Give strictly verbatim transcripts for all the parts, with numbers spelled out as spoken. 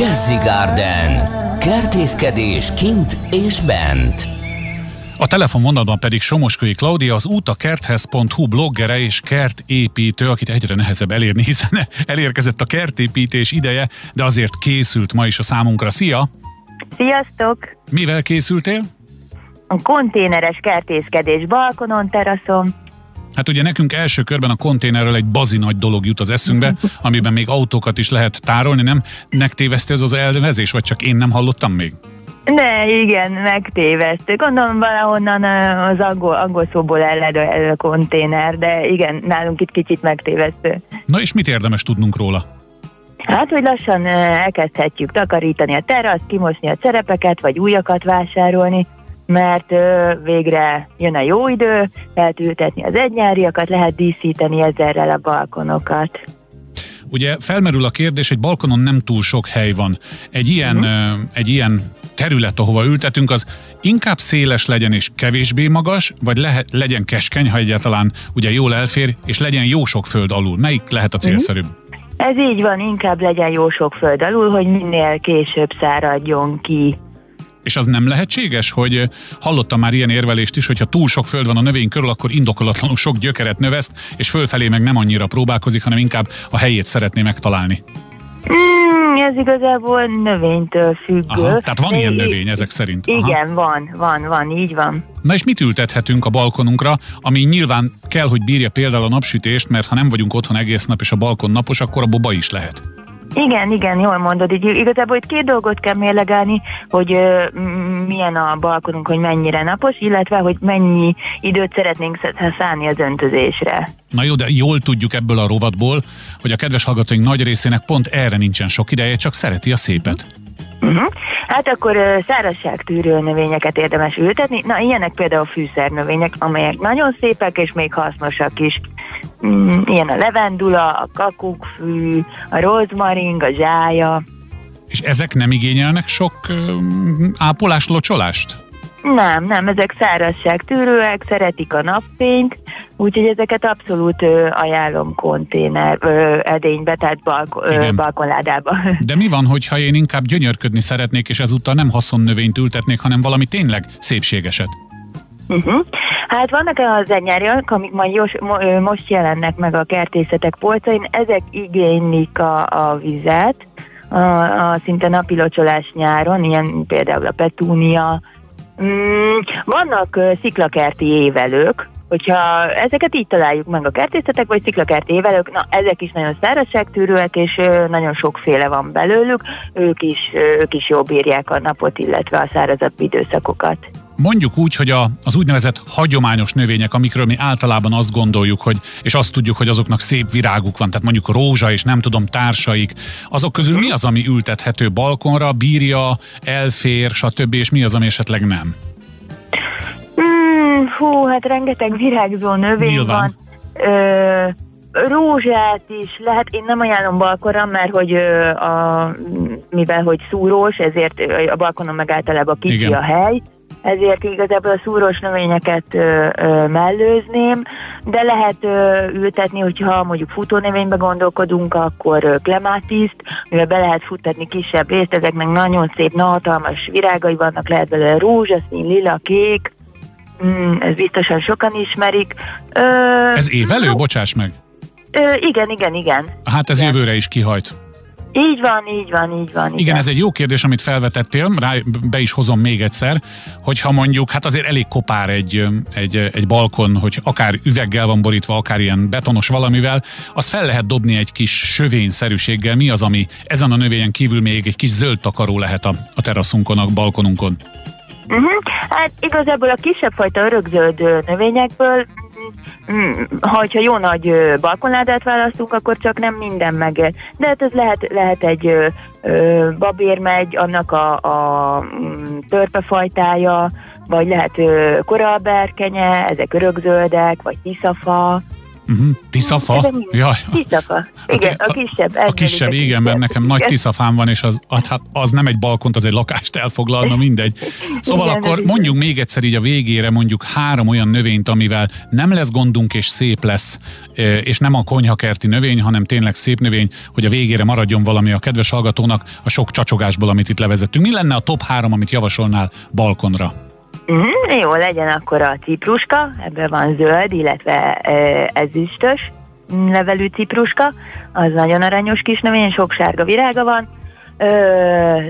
Jazzy Garden. Kertészkedés kint és bent. A telefonvonalban pedig Somosköi Klaudia, az útakerthez pont hu bloggere és kertépítő, akit egyre nehezebb elérni, hiszen elérkezett a kertépítés ideje, de azért készült ma is a számunkra. Szia! Sziasztok! Mivel készültél? A konténeres kertészkedés balkonon, teraszon. Hát ugye nekünk első körben a konténerről egy bazi nagy dolog jut az eszünkbe, amiben még autókat is lehet tárolni, nem? Megtévesztő ez az elnevezés, vagy csak én nem hallottam még? Ne, igen, megtévesztő. Gondolom valahonnan az angol, angol szóból ered a konténer, de igen, nálunk itt kicsit megtévesztő. Na és mit érdemes tudnunk róla? Hát, hogy lassan elkezdhetjük takarítani a teraszt, kimosni a szerepeket, vagy újakat vásárolni, mert ö, végre jön a jó idő, lehet ültetni az egynyáriakat, lehet díszíteni ezerrel a balkonokat. Ugye felmerül a kérdés, egy balkonon nem túl sok hely van. Egy ilyen, mm-hmm. ö, egy ilyen terület, ahova ültetünk, az inkább széles legyen és kevésbé magas, vagy le- legyen keskeny, ha egyáltalán ugye jól elfér, és legyen jó sok föld alul. Melyik lehet a célszerűbb? Mm-hmm. Ez így van, inkább legyen jó sok föld alul, hogy minél később száradjon ki. És az nem lehetséges, hogy hallottam már ilyen érvelést is, hogy ha túl sok föld van a növény körül, akkor indokolatlanul sok gyökeret növeszt, és fölfelé meg nem annyira próbálkozik, hanem inkább a helyét szeretné megtalálni. Mm, ez igazából növénytől függő. Aha, tehát van de ilyen növény így, ezek szerint. Aha. Igen, van, van, van, így van. Na és mit ültethetünk a balkonunkra, ami nyilván kell, hogy bírja például a napsütést, mert ha nem vagyunk otthon egész nap és a balkon napos, akkor a boba is lehet. Igen, igen, jól mondod. Így, igazából itt két dolgot kell mérlegelni, hogy ö, milyen a balkonunk, hogy mennyire napos, illetve hogy mennyi időt szeretnénk szállni az öntözésre. Na jó, de jól tudjuk ebből a rovatból, hogy a kedves hallgatóink nagy részének pont erre nincsen sok ideje, csak szereti a szépet. Uh-huh. Hát akkor szárazságtűrő növényeket érdemes ültetni. Na, ilyenek például fűszernövények, amelyek nagyon szépek és még hasznosak is. Ilyen a levendula, a kakukkfű, a rozmaring, a zsája. És ezek nem igényelnek sok um, ápolást, locsolást? Nem, nem, ezek szárazságtűrőek, szeretik a napfényt, úgyhogy ezeket abszolút ö, ajánlom konténer, ö, edénybe, tehát balko, ö, balkonládába. De mi van, hogyha én inkább gyönyörködni szeretnék, és ezúttal nem haszonnövényt ültetnék, hanem valami tényleg szépségeset? Uh-huh. Hát vannak az egynyáriak, amik majd jós, mo- most jelennek meg a kertészetek polcain, ezek igénylik a, a vizet, a, a szinte napi locsolás nyáron, ilyen például a petúnia. Mm, vannak uh, sziklakerti évelők, hogyha ezeket így találjuk meg a kertészetek, vagy sziklakerti évelők, na ezek is nagyon szárazságtűrőek, és uh, nagyon sokféle van belőlük, ők is, uh, ők is jól bírják a napot, illetve a szárazabb időszakokat. Mondjuk úgy, hogy a, az úgynevezett hagyományos növények, amikről mi általában azt gondoljuk, hogy, és azt tudjuk, hogy azoknak szép viráguk van, tehát mondjuk rózsa és nem tudom társaik, azok közül mi az, ami ültethető balkonra, bírja, elfér, stb., és mi az, ami esetleg nem? Mm, hú, hát rengeteg virágzó növény Nyilván. van. Ö, rózsát is lehet, én nem ajánlom balkonra, mert hogy a, mivel hogy szúrós, ezért a balkonon meg általában kicsi Igen. a hely, ezért igazából a szúrós növényeket ö, ö, mellőzném, de lehet ö, ültetni, hogyha mondjuk futónövénybe gondolkodunk, akkor ö, klemátiszt, mivel be lehet futtatni kisebb részt, ezek meg nagyon szép, na, hatalmas virágai vannak, lehet belőle rózsaszín, lila, kék, mm, ez biztosan sokan ismerik. Ö, ez évelő? No. Bocsáss meg! Ö, igen, igen, igen. Hát ez igen. Jövőre is kihajt. Így van, így van, így van. Igen, igen, ez egy jó kérdés, amit felvetettél, rá be is hozom még egyszer, hogyha mondjuk, hát azért elég kopár egy, egy, egy balkon, hogy akár üveggel van borítva, akár ilyen betonos valamivel, azt fel lehet dobni egy kis sövényszerűséggel. Mi az, ami ezen a növényen kívül még egy kis zöld takaró lehet a, a teraszunkon, a balkonunkon? Uh-huh. Hát igazából a kisebb fajta örökzöld növényekből, Hmm, ha jó nagy balkonládát választunk, akkor csak nem minden megér. De hát ez lehet, lehet egy ö, babérmegy, annak a, a törpefajtája, vagy lehet ö, koralberkenye, ezek örökzöldek, vagy tiszafa. Uh-huh. Tiszafa? Jaj. Tiszafa. Igen, a, a kisebb. A kisebb, igen, kisebb. Mert nekem nagy tiszafám van, és az, hát az nem egy balkont, az egy lakást elfoglalna, mindegy. Szóval igen, akkor mondjuk még egyszer így a végére mondjuk három olyan növényt, amivel nem lesz gondunk, és szép lesz, és nem a konyhakerti növény, hanem tényleg szép növény, hogy a végére maradjon valami a kedves hallgatónak a sok csacsogásból, amit itt levezettünk. Mi lenne a top három, amit javasolnál balkonra? Mm, jó, legyen akkor a cipruska, ebben van zöld, illetve ezüstös levelű cipruska, az nagyon aranyos kis növény, sok sárga virága van, ö,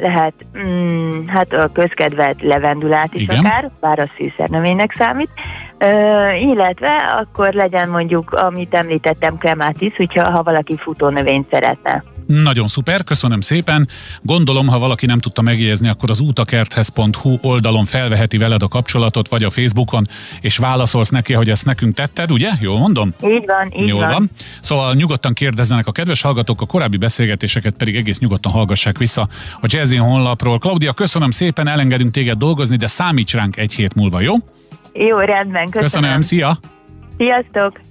lehet mm, hát a közkedvelt levendulát is. Igen. Akár, bár a szűszernövénynek számít, ö, illetve akkor legyen mondjuk, amit említettem, klematis, hogyha ha valaki futónövényt szeretne. Nagyon szuper, köszönöm szépen. Gondolom, ha valaki nem tudta megjegyezni, akkor az útakerthez pont hu oldalon felveheti veled a kapcsolatot, vagy a Facebookon, és válaszolsz neki, hogy ezt nekünk tetted, ugye? Jól mondom? Így van, így Jól van. van. Szóval nyugodtan kérdezzenek a kedves hallgatók, a korábbi beszélgetéseket pedig egész nyugodtan hallgassák vissza a Jazzy honlapról. Klaudia, köszönöm szépen, elengedünk téged dolgozni, de számíts ránk egy hét múlva, jó? Jó, rendben, köszönöm. Köszönöm, szia! Sziasztok!